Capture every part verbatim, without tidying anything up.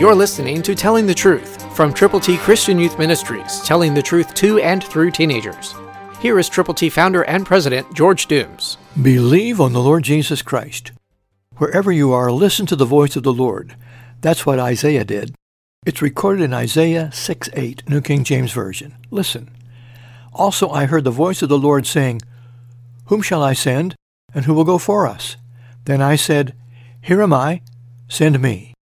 You're listening to Telling the Truth from Triple T Christian Youth Ministries, telling the truth to and through teenagers. Here is Triple T founder and president, George Dooms. Believe on the Lord Jesus Christ. Wherever you are, listen to the voice of the Lord. That's what Isaiah did. It's recorded in Isaiah six eight, New King James Version. Listen. Also I heard the voice of the Lord saying, Whom shall I send, and who will go for us? Then I said, Here am I, send me.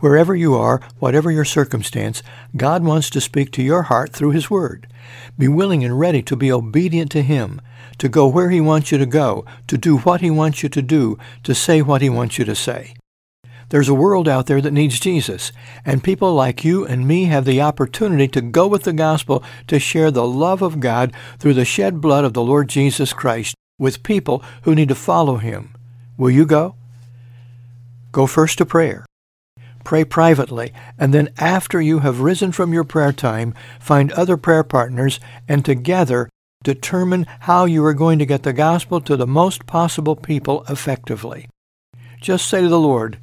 Wherever you are, whatever your circumstance, God wants to speak to your heart through His Word. Be willing and ready to be obedient to Him, to go where He wants you to go, to do what He wants you to do, to say what He wants you to say. There's a world out there that needs Jesus, and people like you and me have the opportunity to go with the gospel to share the love of God through the shed blood of the Lord Jesus Christ with people who need to follow Him. Will you go? Go first to prayer. Pray privately, and then after you have risen from your prayer time, find other prayer partners, and together determine how you are going to get the gospel to the most possible people effectively. Just say to the Lord,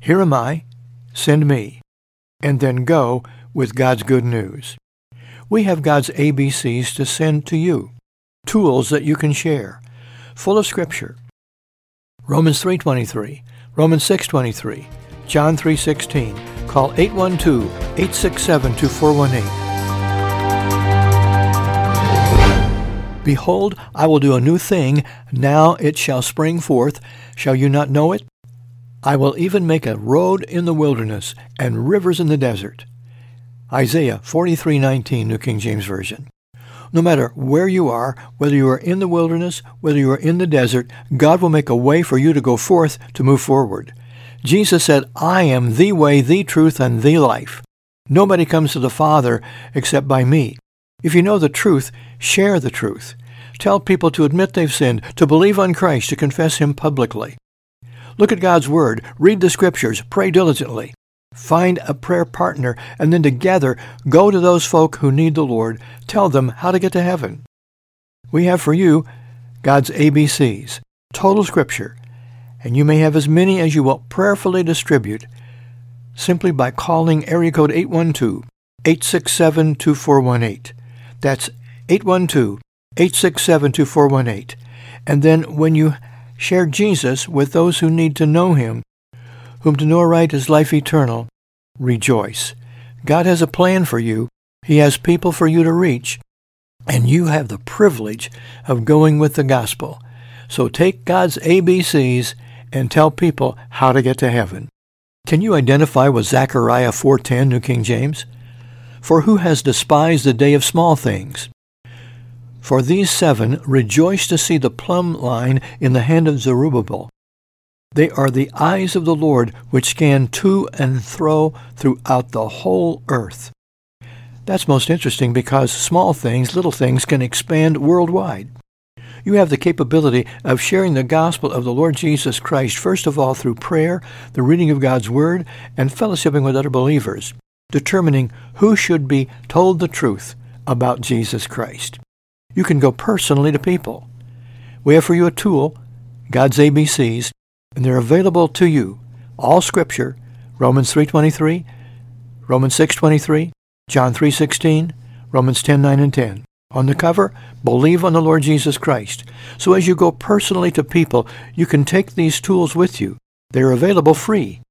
Here am I, send me, and then go with God's good news. We have God's A B Cs to send to you, tools that you can share, full of Scripture. Romans three twenty-three, Romans six twenty-three, John three sixteen. Call eight one two, eight six seven, two four one eight. Behold, I will do a new thing. Now it shall spring forth. Shall you not know it? I will even make a road in the wilderness and rivers in the desert. Isaiah forty-three nineteen, New King James Version. No matter where you are, whether you are in the wilderness, whether you are in the desert, God will make a way for you to go forth, to move forward. Jesus said, I am the way, the truth, and the life. Nobody comes to the Father except by me. If you know the truth, share the truth. Tell people to admit they've sinned, to believe on Christ, to confess Him publicly. Look at God's Word, read the Scriptures, pray diligently. Find a prayer partner, and then together go to those folk who need the Lord. Tell them how to get to heaven. We have for you God's A B Cs, total Scripture, and you may have as many as you will prayerfully distribute simply by calling area code eight one two, eight six seven, two four one eight. That's eight one two, eight six seven, two four one eight. And then when you share Jesus with those who need to know Him, whom to know aright is life eternal, rejoice. God has a plan for you. He has people for you to reach, and you have the privilege of going with the gospel. So take God's A B Cs and tell people how to get to heaven. Can you identify with Zechariah four ten, New King James? For who has despised the day of small things? For these seven rejoice to see the plumb line in the hand of Zerubbabel. They are the eyes of the Lord which scan to and fro throughout the whole earth. That's most interesting because small things, little things, can expand worldwide. You have the capability of sharing the gospel of the Lord Jesus Christ, first of all through prayer, the reading of God's Word, and fellowshipping with other believers, determining who should be told the truth about Jesus Christ. You can go personally to people. We have for you a tool, God's A B Cs, and they're available to you. All Scripture, Romans three twenty-three, Romans six twenty-three, John three sixteen, Romans ten nine and ten. On the cover, believe on the Lord Jesus Christ. So as you go personally to people, you can take these tools with you. They are available free.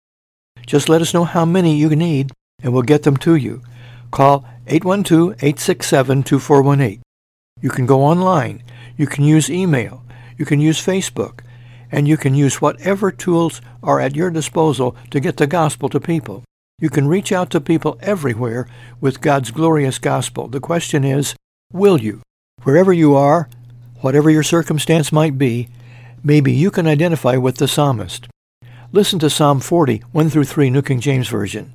Just let us know how many you need, and we'll get them to you. Call eight one two, eight six seven, two four one eight. You can go online. You can use email. You can use Facebook. And you can use whatever tools are at your disposal to get the gospel to people. You can reach out to people everywhere with God's glorious gospel. The question is, will you? Wherever you are, whatever your circumstance might be, maybe you can identify with the psalmist. Listen to Psalm forty, one through three, New King James Version.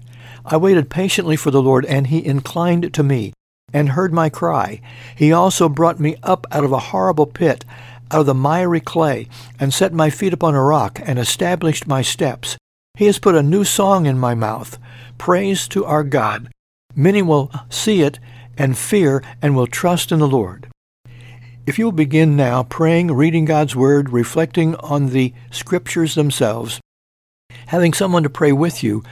I waited patiently for the Lord, and He inclined to me, and heard my cry. He also brought me up out of a horrible pit, out of the miry clay, and set my feet upon a rock, and established my steps. He has put a new song in my mouth, praise to our God. Many will see it, and fear, and will trust in the Lord. If you will begin now praying, reading God's Word, reflecting on the Scriptures themselves, having someone to pray with you,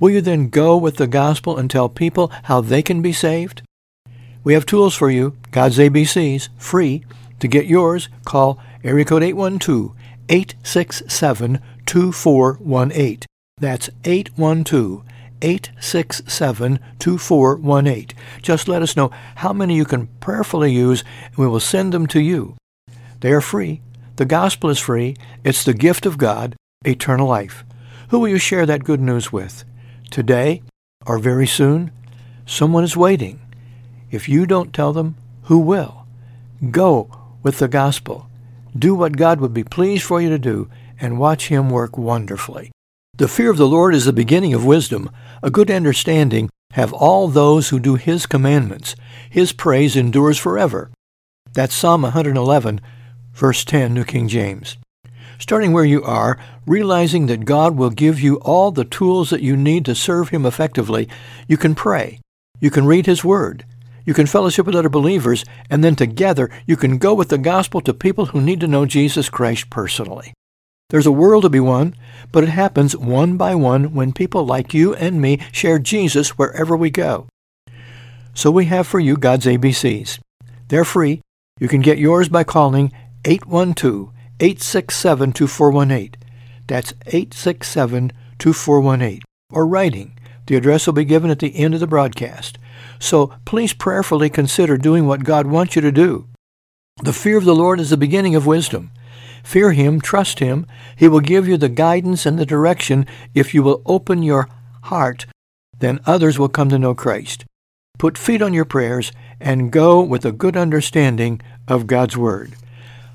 will you then go with the gospel and tell people how they can be saved? We have tools for you, God's A B Cs, free. To get yours, call area code eight one two, eight six seven, two four one eight. That's eight one two, eight six seven, two four one eight. Just let us know how many you can prayerfully use, and we will send them to you. They are free. The gospel is free. It's the gift of God, eternal life. Who will you share that good news with? Today or very soon? Someone is waiting. If you don't tell them, who will? Go with the gospel. Do what God would be pleased for you to do, and watch Him work wonderfully. The fear of the Lord is the beginning of wisdom. A good understanding have all those who do His commandments. His praise endures forever. That's Psalm one eleven, verse ten, New King James. Starting where you are, realizing that God will give you all the tools that you need to serve Him effectively, you can pray. You can read His Word. You can fellowship with other believers, and then together you can go with the gospel to people who need to know Jesus Christ personally. There's a world to be won, but it happens one by one when people like you and me share Jesus wherever we go. So we have for you God's A B Cs. They're free. You can get yours by calling eight one two, eight six seven, two four one eight. That's eight six seven, two four one eight. Or writing. The address will be given at the end of the broadcast. So please prayerfully consider doing what God wants you to do. The fear of the Lord is the beginning of wisdom. Fear Him, trust Him. He will give you the guidance and the direction. If you will open your heart, then others will come to know Christ. Put feet on your prayers and go with a good understanding of God's Word.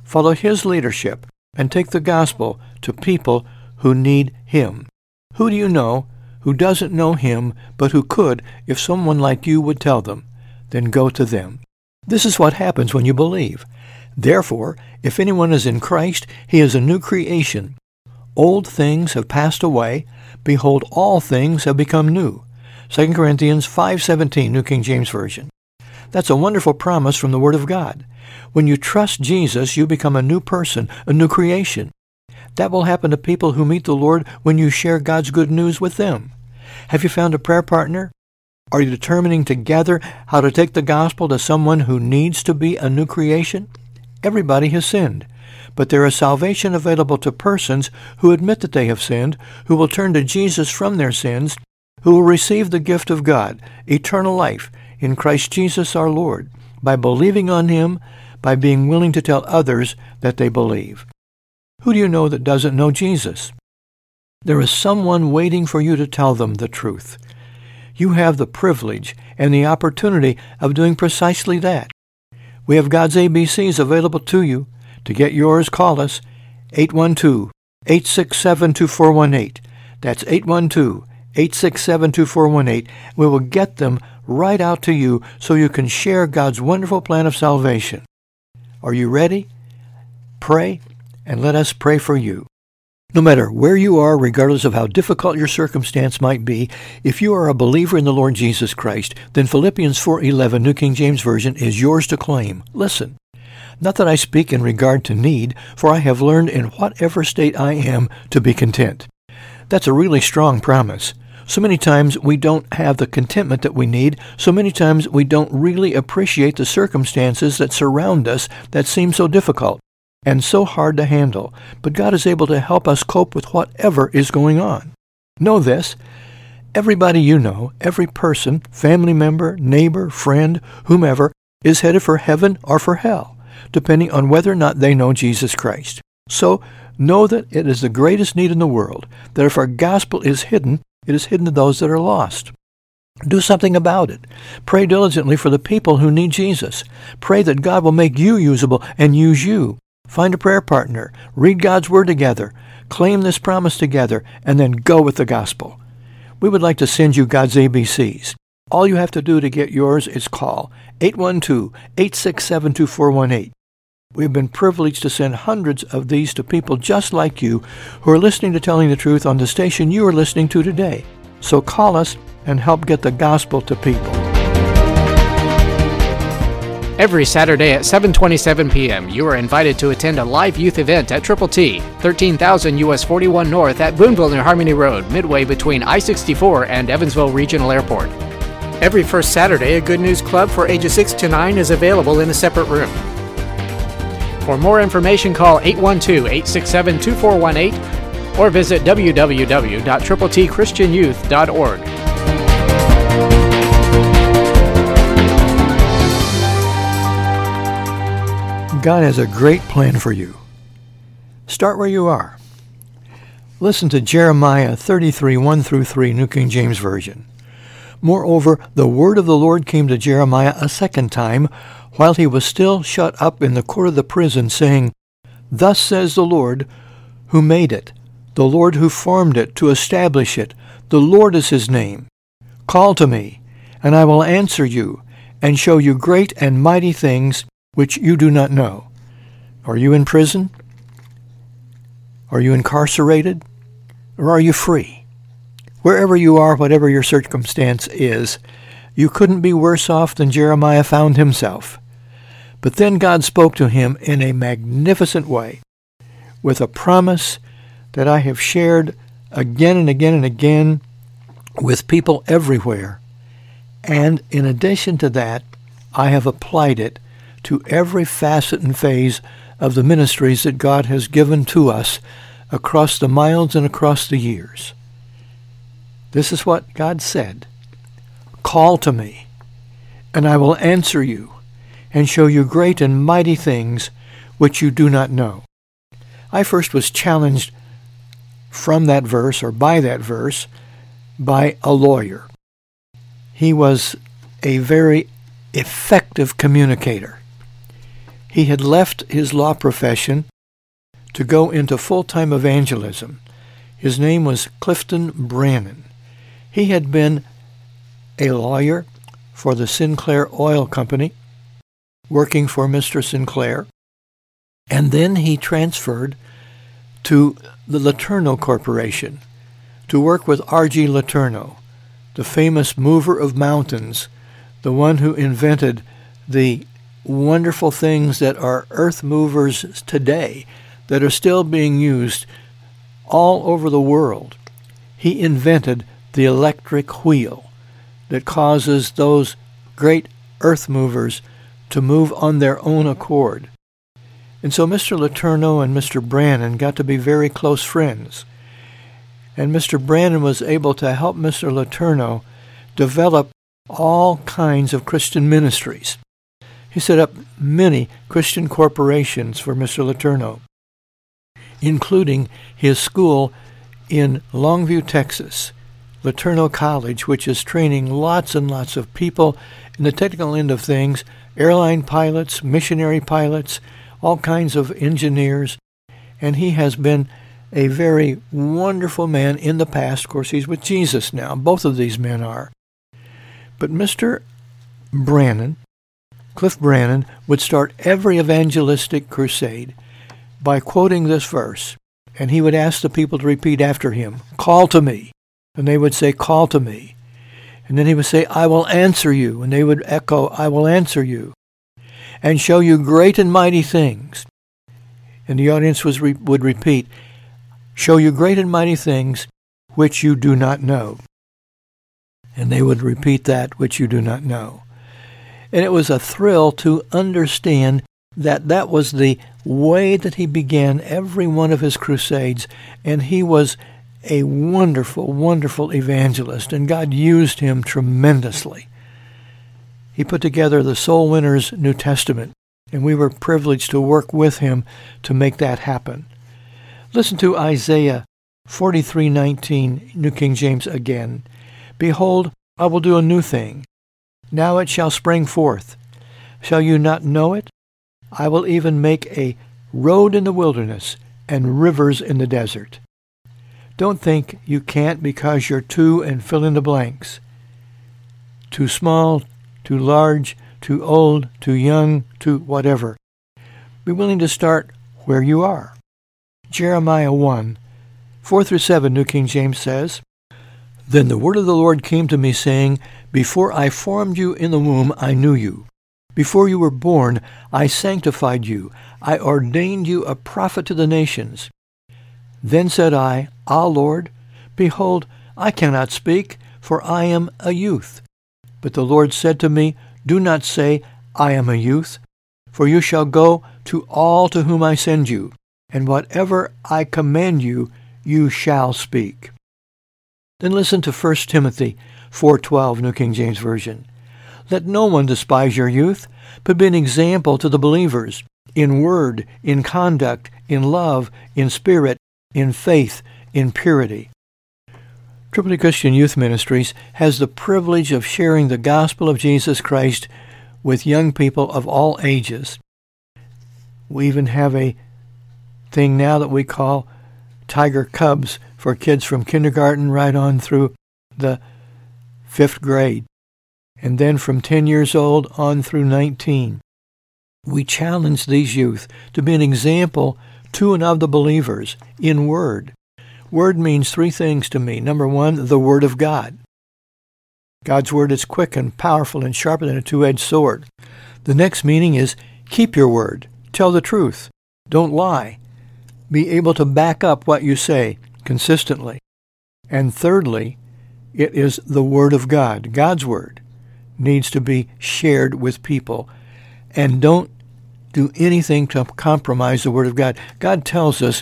Follow His leadership and take the gospel to people who need Him. Who do you know who doesn't know Him, but who could if someone like you would tell them? Then go to them. This is what happens when you believe. Therefore, if anyone is in Christ, he is a new creation. Old things have passed away. Behold, all things have become new. Second Corinthians five seventeen, New King James Version. That's a wonderful promise from the Word of God. When you trust Jesus, you become a new person, a new creation. That will happen to people who meet the Lord when you share God's good news with them. Have you found a prayer partner? Are you determining together how to take the gospel to someone who needs to be a new creation? Everybody has sinned, but there is salvation available to persons who admit that they have sinned, who will turn to Jesus from their sins, who will receive the gift of God, eternal life, in Christ Jesus our Lord, by believing on Him, by being willing to tell others that they believe. Who do you know that doesn't know Jesus? There is someone waiting for you to tell them the truth. You have the privilege and the opportunity of doing precisely that. We have God's A B Cs available to you. To get yours, call us eight one two, eight six seven, two four one eight. That's eight one two, eight six seven, two four one eight. We will get them right out to you so you can share God's wonderful plan of salvation. Are you ready? Pray. And let us pray for you. No matter where you are, regardless of how difficult your circumstance might be, if you are a believer in the Lord Jesus Christ, then Philippians four eleven, New King James Version, is yours to claim. Listen, not that I speak in regard to need, for I have learned in whatever state I am to be content. That's a really strong promise. So many times we don't have the contentment that we need. So many times we don't really appreciate the circumstances that surround us that seem so difficult and so hard to handle, but God is able to help us cope with whatever is going on. Know this, everybody you know, every person, family member, neighbor, friend, whomever, is headed for heaven or for hell, depending on whether or not they know Jesus Christ. So, know that it is the greatest need in the world, that if our gospel is hidden, it is hidden to those that are lost. Do something about it. Pray diligently for the people who need Jesus. Pray that God will make you usable and use you. Find a prayer partner, read God's Word together, claim this promise together, and then go with the gospel. We would like to send you God's A B Cs. All you have to do to get yours is call eight one two, eight six seven, two four one eight. We have been privileged to send hundreds of these to people just like you who are listening to Telling the Truth on the station you are listening to today. So call us and help get the gospel to people. Every Saturday at seven twenty-seven p.m., you are invited to attend a live youth event at Triple T, thirteen thousand U S forty-one North at Boonville New Harmony Road, midway between I sixty-four and Evansville Regional Airport. Every first Saturday, a Good News Club for ages six to nine is available in a separate room. For more information, call eight one two, eight six seven, two four one eight or visit w w w dot triple t christian youth dot org. God has a great plan for you. Start where you are. Listen to Jeremiah thirty-three, one through three, New King James Version. Moreover, the word of the Lord came to Jeremiah a second time, while he was still shut up in the court of the prison, saying, Thus says the Lord, who made it, the Lord who formed it, to establish it. The Lord is his name. Call to me, and I will answer you, and show you great and mighty things which you do not know. Are you in prison? Are you incarcerated? Or are you free? Wherever you are, whatever your circumstance is, you couldn't be worse off than Jeremiah found himself. But then God spoke to him in a magnificent way, with a promise that I have shared again and again and again with people everywhere. And in addition to that, I have applied it to every facet and phase of the ministries that God has given to us across the miles and across the years. This is what God said. Call to me, and I will answer you, and show you great and mighty things which you do not know. I first was challenged from that verse, or by that verse, by a lawyer. He was a very effective communicator. He had left his law profession to go into full-time evangelism. His name was Clifton Brannon. He had been a lawyer for the Sinclair Oil Company, working for Mister Sinclair, and then he transferred to the Letourneau Corporation to work with R G Letourneau, the famous mover of mountains, the one who invented the wonderful things that are earth movers today that are still being used all over the world. He invented the electric wheel that causes those great earth movers to move on their own accord. And so Mister Letourneau and Mister Brannon got to be very close friends. And Mister Brannon was able to help Mister Letourneau develop all kinds of Christian ministries. He set up many Christian corporations for Mister Letourneau, including his school in Longview, Texas, Letourneau College, which is training lots and lots of people in the technical end of things, airline pilots, missionary pilots, all kinds of engineers. And he has been a very wonderful man in the past. Of course, he's with Jesus now. Both of these men are. But Mister Brannon, Cliff Brannon, would start every evangelistic crusade by quoting this verse, and he would ask the people to repeat after him, Call to me, and they would say, Call to me. And then he would say, I will answer you, and they would echo, I will answer you, and show you great and mighty things. And the audience was re- would repeat, Show you great and mighty things which you do not know. And they would repeat that which you do not know. And it was a thrill to understand that that was the way that he began every one of his crusades, and he was a wonderful, wonderful evangelist, and God used him tremendously. He put together the Soul Winners New Testament, and we were privileged to work with him to make that happen. Listen to Isaiah forty-three nineteen, New King James again. Behold, I will do a new thing. Now it shall spring forth. Shall you not know it? I will even make a road in the wilderness and rivers in the desert. Don't think you can't because you're too and fill in the blanks. Too small, too large, too old, too young, too whatever. Be willing to start where you are. Jeremiah one, four through seven, New King James says, Then the word of the Lord came to me, saying, Before I formed you in the womb, I knew you. Before you were born, I sanctified you. I ordained you a prophet to the nations. Then said I, Ah, Lord, behold, I cannot speak, for I am a youth. But the Lord said to me, Do not say, I am a youth, for you shall go to all to whom I send you, and whatever I command you, you shall speak. Then listen to First Timothy four twelve, New King James Version. Let no one despise your youth, but be an example to the believers, in word, in conduct, in love, in spirit, in faith, in purity. Triple T Christian Youth Ministries has the privilege of sharing the gospel of Jesus Christ with young people of all ages. We even have a thing now that we call Tiger Cubs for kids from kindergarten right on through the fifth grade, and then from ten years old on through nineteen. We challenge these youth to be an example to and of the believers in word. Word means three things to me. Number one, the Word of God. God's Word is quick and powerful and sharper than a two-edged sword. The next meaning is keep your word. Tell the truth. Don't lie. Be able to back up what you say consistently. And thirdly, it is the Word of God. God's Word needs to be shared with people. And don't do anything to compromise the Word of God. God tells us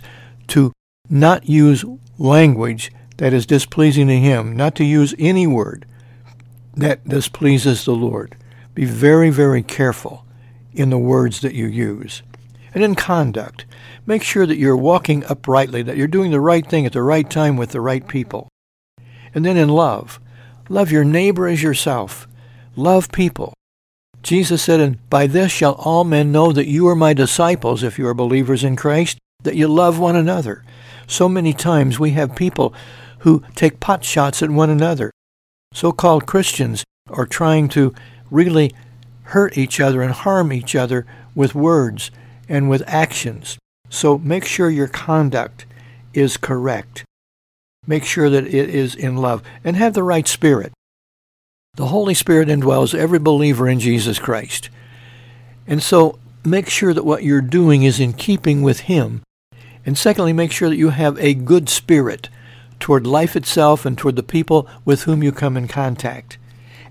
to not use language that is displeasing to Him, not to use any word that displeases the Lord. Be very, very careful in the words that you use. And in conduct, make sure that you're walking uprightly, that you're doing the right thing at the right time with the right people. And then in love, love your neighbor as yourself. Love people. Jesus said, And by this shall all men know that you are my disciples, if you are believers in Christ, that you love one another. So many times we have people who take pot shots at one another. So-called Christians are trying to really hurt each other and harm each other with words and with actions. So make sure your conduct is correct. Make sure that it is in love, and have the right spirit. The Holy Spirit indwells every believer in Jesus Christ. And so make sure that what you're doing is in keeping with Him. And secondly, make sure that you have a good spirit toward life itself and toward the people with whom you come in contact.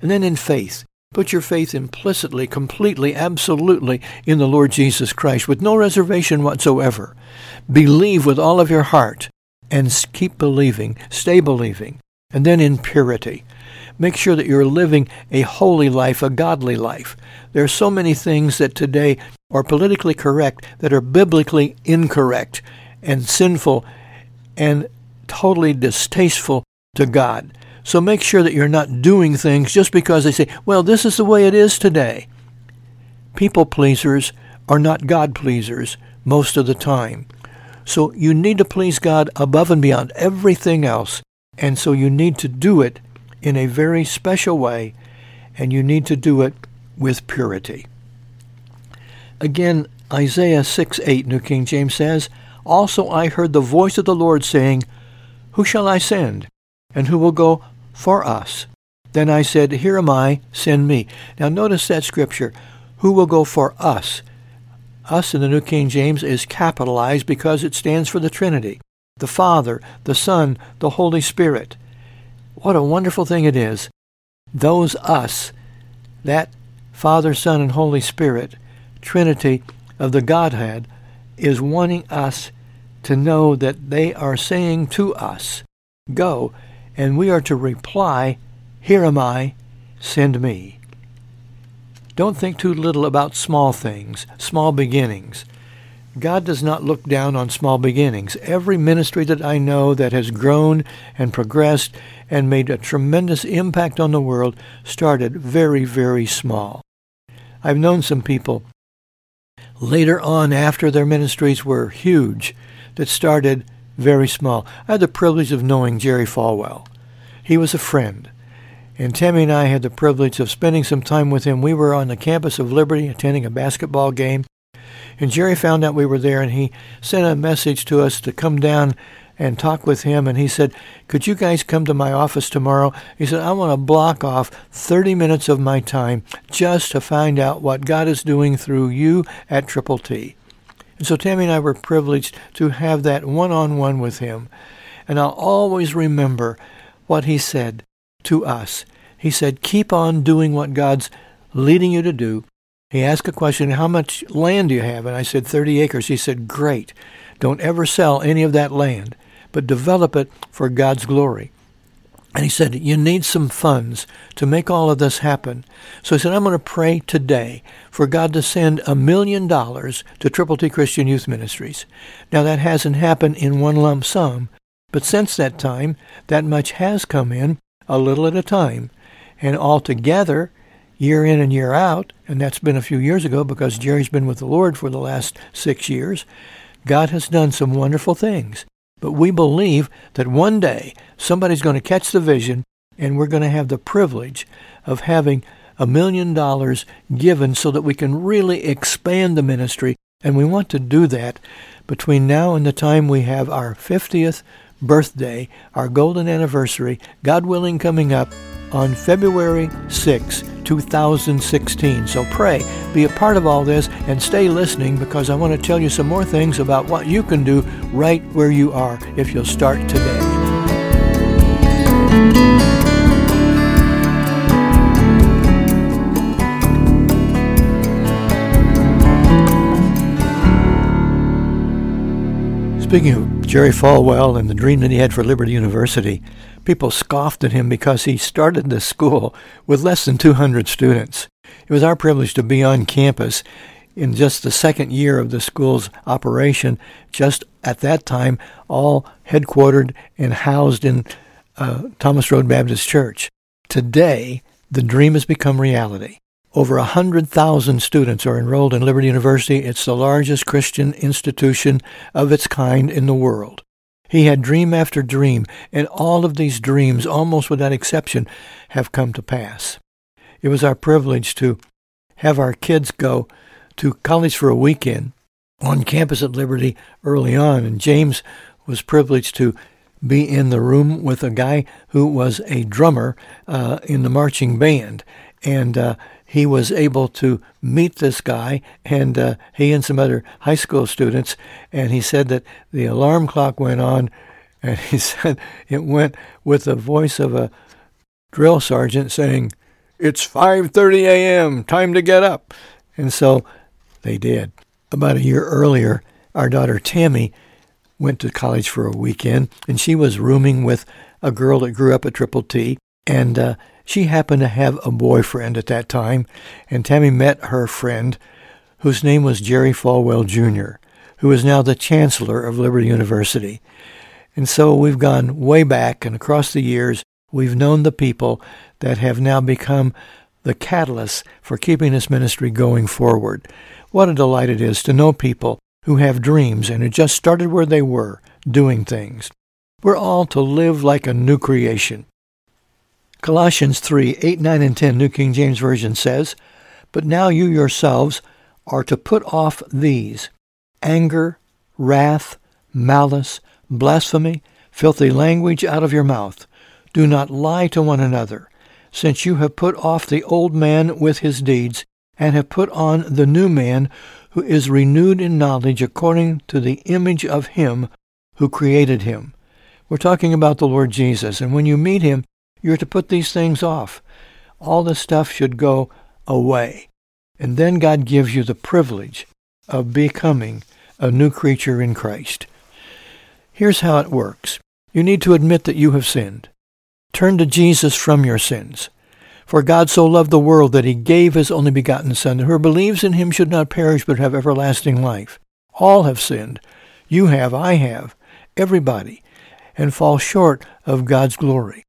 And then in faith, put your faith implicitly, completely, absolutely in the Lord Jesus Christ with no reservation whatsoever. Believe with all of your heart and keep believing, stay believing. And then in purity. Make sure that you're living a holy life, a godly life. There are so many things that today are politically correct that are biblically incorrect and sinful and totally distasteful to God. So make sure that you're not doing things just because they say, well, this is the way it is today. People pleasers are not God pleasers most of the time. So you need to please God above and beyond everything else. And so you need to do it in a very special way, and you need to do it with purity. Again, Isaiah six eight, New King James says, Also I heard the voice of the Lord saying, Who shall I send? And who will go for us? Then I said, Here am I, send me. Now notice that scripture, who will go for us? Us in the New King James is capitalized because it stands for the Trinity, the Father, the Son, the Holy Spirit. What a wonderful thing it is. Those us, that Father, Son, and Holy Spirit, Trinity of the Godhead, is wanting us to know that they are saying to us, Go, and we are to reply, Here am I, send me. Don't think too little about small things, small beginnings. God does not look down on small beginnings. Every ministry that I know that has grown and progressed and made a tremendous impact on the world started very, very small. I've known some people later on after their ministries were huge that started very small. I had the privilege of knowing Jerry Falwell. He was a friend. And Tammy and I had the privilege of spending some time with him. We were on the campus of Liberty attending a basketball game. And Jerry found out we were there, and he sent a message to us to come down and talked with him, and he said, could you guys come to my office tomorrow? He said, I want to block off thirty minutes of my time just to find out what God is doing through you at Triple T. And so Tammy and I were privileged to have that one-on-one with him. And I'll always remember what he said to us. He said, keep on doing what God's leading you to do. He asked a question, how much land do you have? And I said, thirty acres. He said, great. Don't ever sell any of that land, but develop it for God's glory. And he said, you need some funds to make all of this happen. So he said, I'm going to pray today for God to send a million dollars to Triple T Christian Youth Ministries. Now, that hasn't happened in one lump sum, but since that time, that much has come in, a little at a time. And altogether, year in and year out, and that's been a few years ago because Jerry's been with the Lord for the last six years, God has done some wonderful things. But we believe that one day somebody's going to catch the vision, and we're going to have the privilege of having a million dollars given so that we can really expand the ministry, and we want to do that between now and the time we have our fiftieth birthday, our golden anniversary, God willing, coming up on February sixth, two thousand sixteen. So pray, be a part of all this, and stay listening, because I want to tell you some more things about what you can do right where you are if you'll start today. Speaking of Jerry Falwell and the dream that he had for Liberty University, people scoffed at him because he started this school with less than two hundred students. It was our privilege to be on campus in just the second year of the school's operation, just at that time, all headquartered and housed in uh, Thomas Road Baptist Church. Today, the dream has become reality. Over one hundred thousand students are enrolled in Liberty University. It's the largest Christian institution of its kind in the world. He had dream after dream, and all of these dreams, almost without exception, have come to pass. It was our privilege to have our kids go to college for a weekend on campus at Liberty early on, and James was privileged to be in the room with a guy who was a drummer uh, in the marching band, and uh, he was able to meet this guy, and uh, he and some other high school students, and he said that the alarm clock went on, and he said it went with the voice of a drill sergeant saying, it's five thirty a.m., time to get up. And so they did. About a year earlier, our daughter Tammy went to college for a weekend, and she was rooming with a girl that grew up at Triple T, and uh, she happened to have a boyfriend at that time, and Tammy met her friend, whose name was Jerry Falwell Junior, who is now the chancellor of Liberty University. And so we've gone way back, and across the years, we've known the people that have now become the catalyst for keeping this ministry going forward. What a delight it is to know people who have dreams and who just started where they were, doing things. We're all to live like a new creation. Colossians three, eight, nine, and ten, New King James Version says, but now you yourselves are to put off these: anger, wrath, malice, blasphemy, filthy language out of your mouth. Do not lie to one another, since you have put off the old man with his deeds, and have put on the new man, who is renewed in knowledge according to the image of him who created him. We're talking about the Lord Jesus, and when you meet him, you're to put these things off. All this stuff should go away. And then God gives you the privilege of becoming a new creature in Christ. Here's how it works. You need to admit that you have sinned. Turn to Jesus from your sins. For God so loved the world that he gave his only begotten Son, that whoever believes in him should not perish but have everlasting life. All have sinned. You have, I have, everybody, and fall short of God's glory.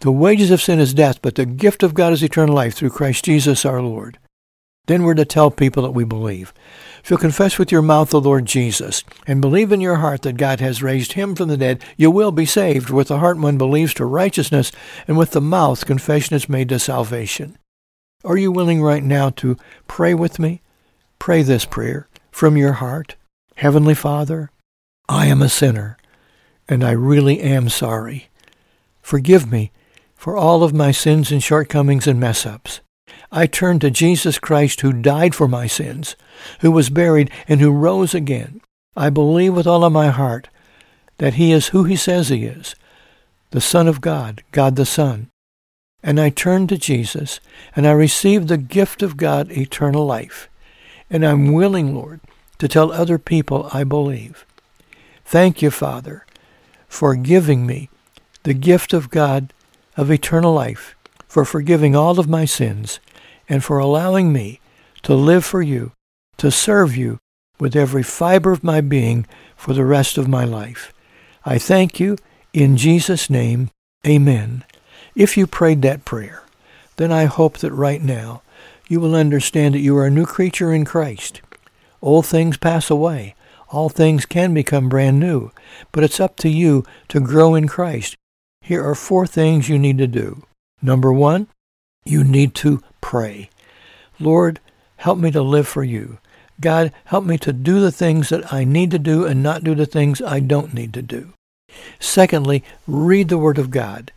The wages of sin is death, but the gift of God is eternal life through Christ Jesus our Lord. Then we're to tell people that we believe. If you'll confess with your mouth the Lord Jesus and believe in your heart that God has raised him from the dead, you will be saved. With the heart one believes to righteousness, and with the mouth confession is made to salvation. Are you willing right now to pray with me? Pray this prayer from your heart. Heavenly Father, I am a sinner, and I really am sorry. Forgive me for all of my sins and shortcomings and mess-ups. I turn to Jesus Christ, who died for my sins, who was buried, and who rose again. I believe with all of my heart that He is who He says He is, the Son of God, God the Son. And I turn to Jesus, and I receive the gift of God, eternal life. And I'm willing, Lord, to tell other people I believe. Thank you, Father, for giving me the gift of God of eternal life, for forgiving all of my sins, and for allowing me to live for you, to serve you with every fiber of my being for the rest of my life. I thank you in Jesus' name. Amen. If you prayed that prayer, then I hope that right now you will understand that you are a new creature in Christ. Old things pass away. All things can become brand new, but it's up to you to grow in Christ. Here are four things you need to do. Number one, you need to pray. Lord, help me to live for you. God, help me to do the things that I need to do and not do the things I don't need to do. Secondly, read the Word of God.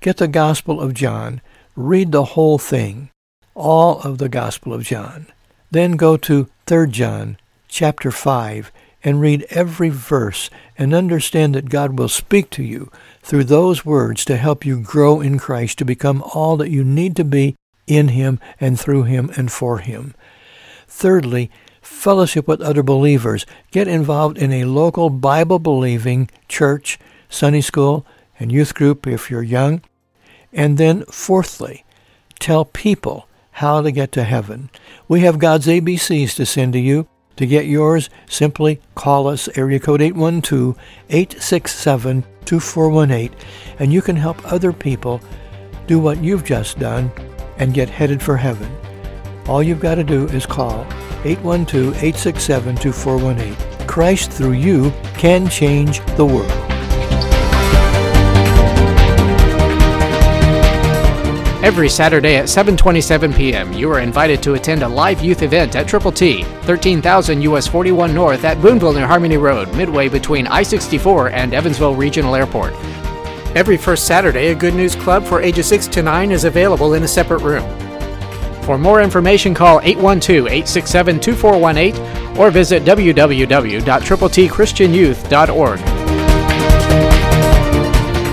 Get the Gospel of John. Read the whole thing, all of the Gospel of John. Then go to Third John chapter five and read every verse and understand that God will speak to you through those words to help you grow in Christ, to become all that you need to be in Him and through Him and for Him. Thirdly, fellowship with other believers. Get involved in a local Bible-believing church, Sunday school, and youth group if you're young. And then fourthly, tell people how to get to heaven. We have God's A B Cs to send to you. To get yours, simply call us, area code eight one two, eight six seven, two four one eight, and you can help other people do what you've just done and get headed for heaven. All you've got to do is call eight one two, eight six seven, two four one eight. Christ through you can change the world. Every Saturday at seven twenty-seven p.m., you are invited to attend a live youth event at Triple T, thirteen thousand U S forty-one North at Boonville near Harmony Road, midway between I sixty-four and Evansville Regional Airport. Every first Saturday, a Good News Club for ages six to nine is available in a separate room. For more information, call eight one two, eight six seven, two four one eight or visit w w w dot triple t christian youth dot org.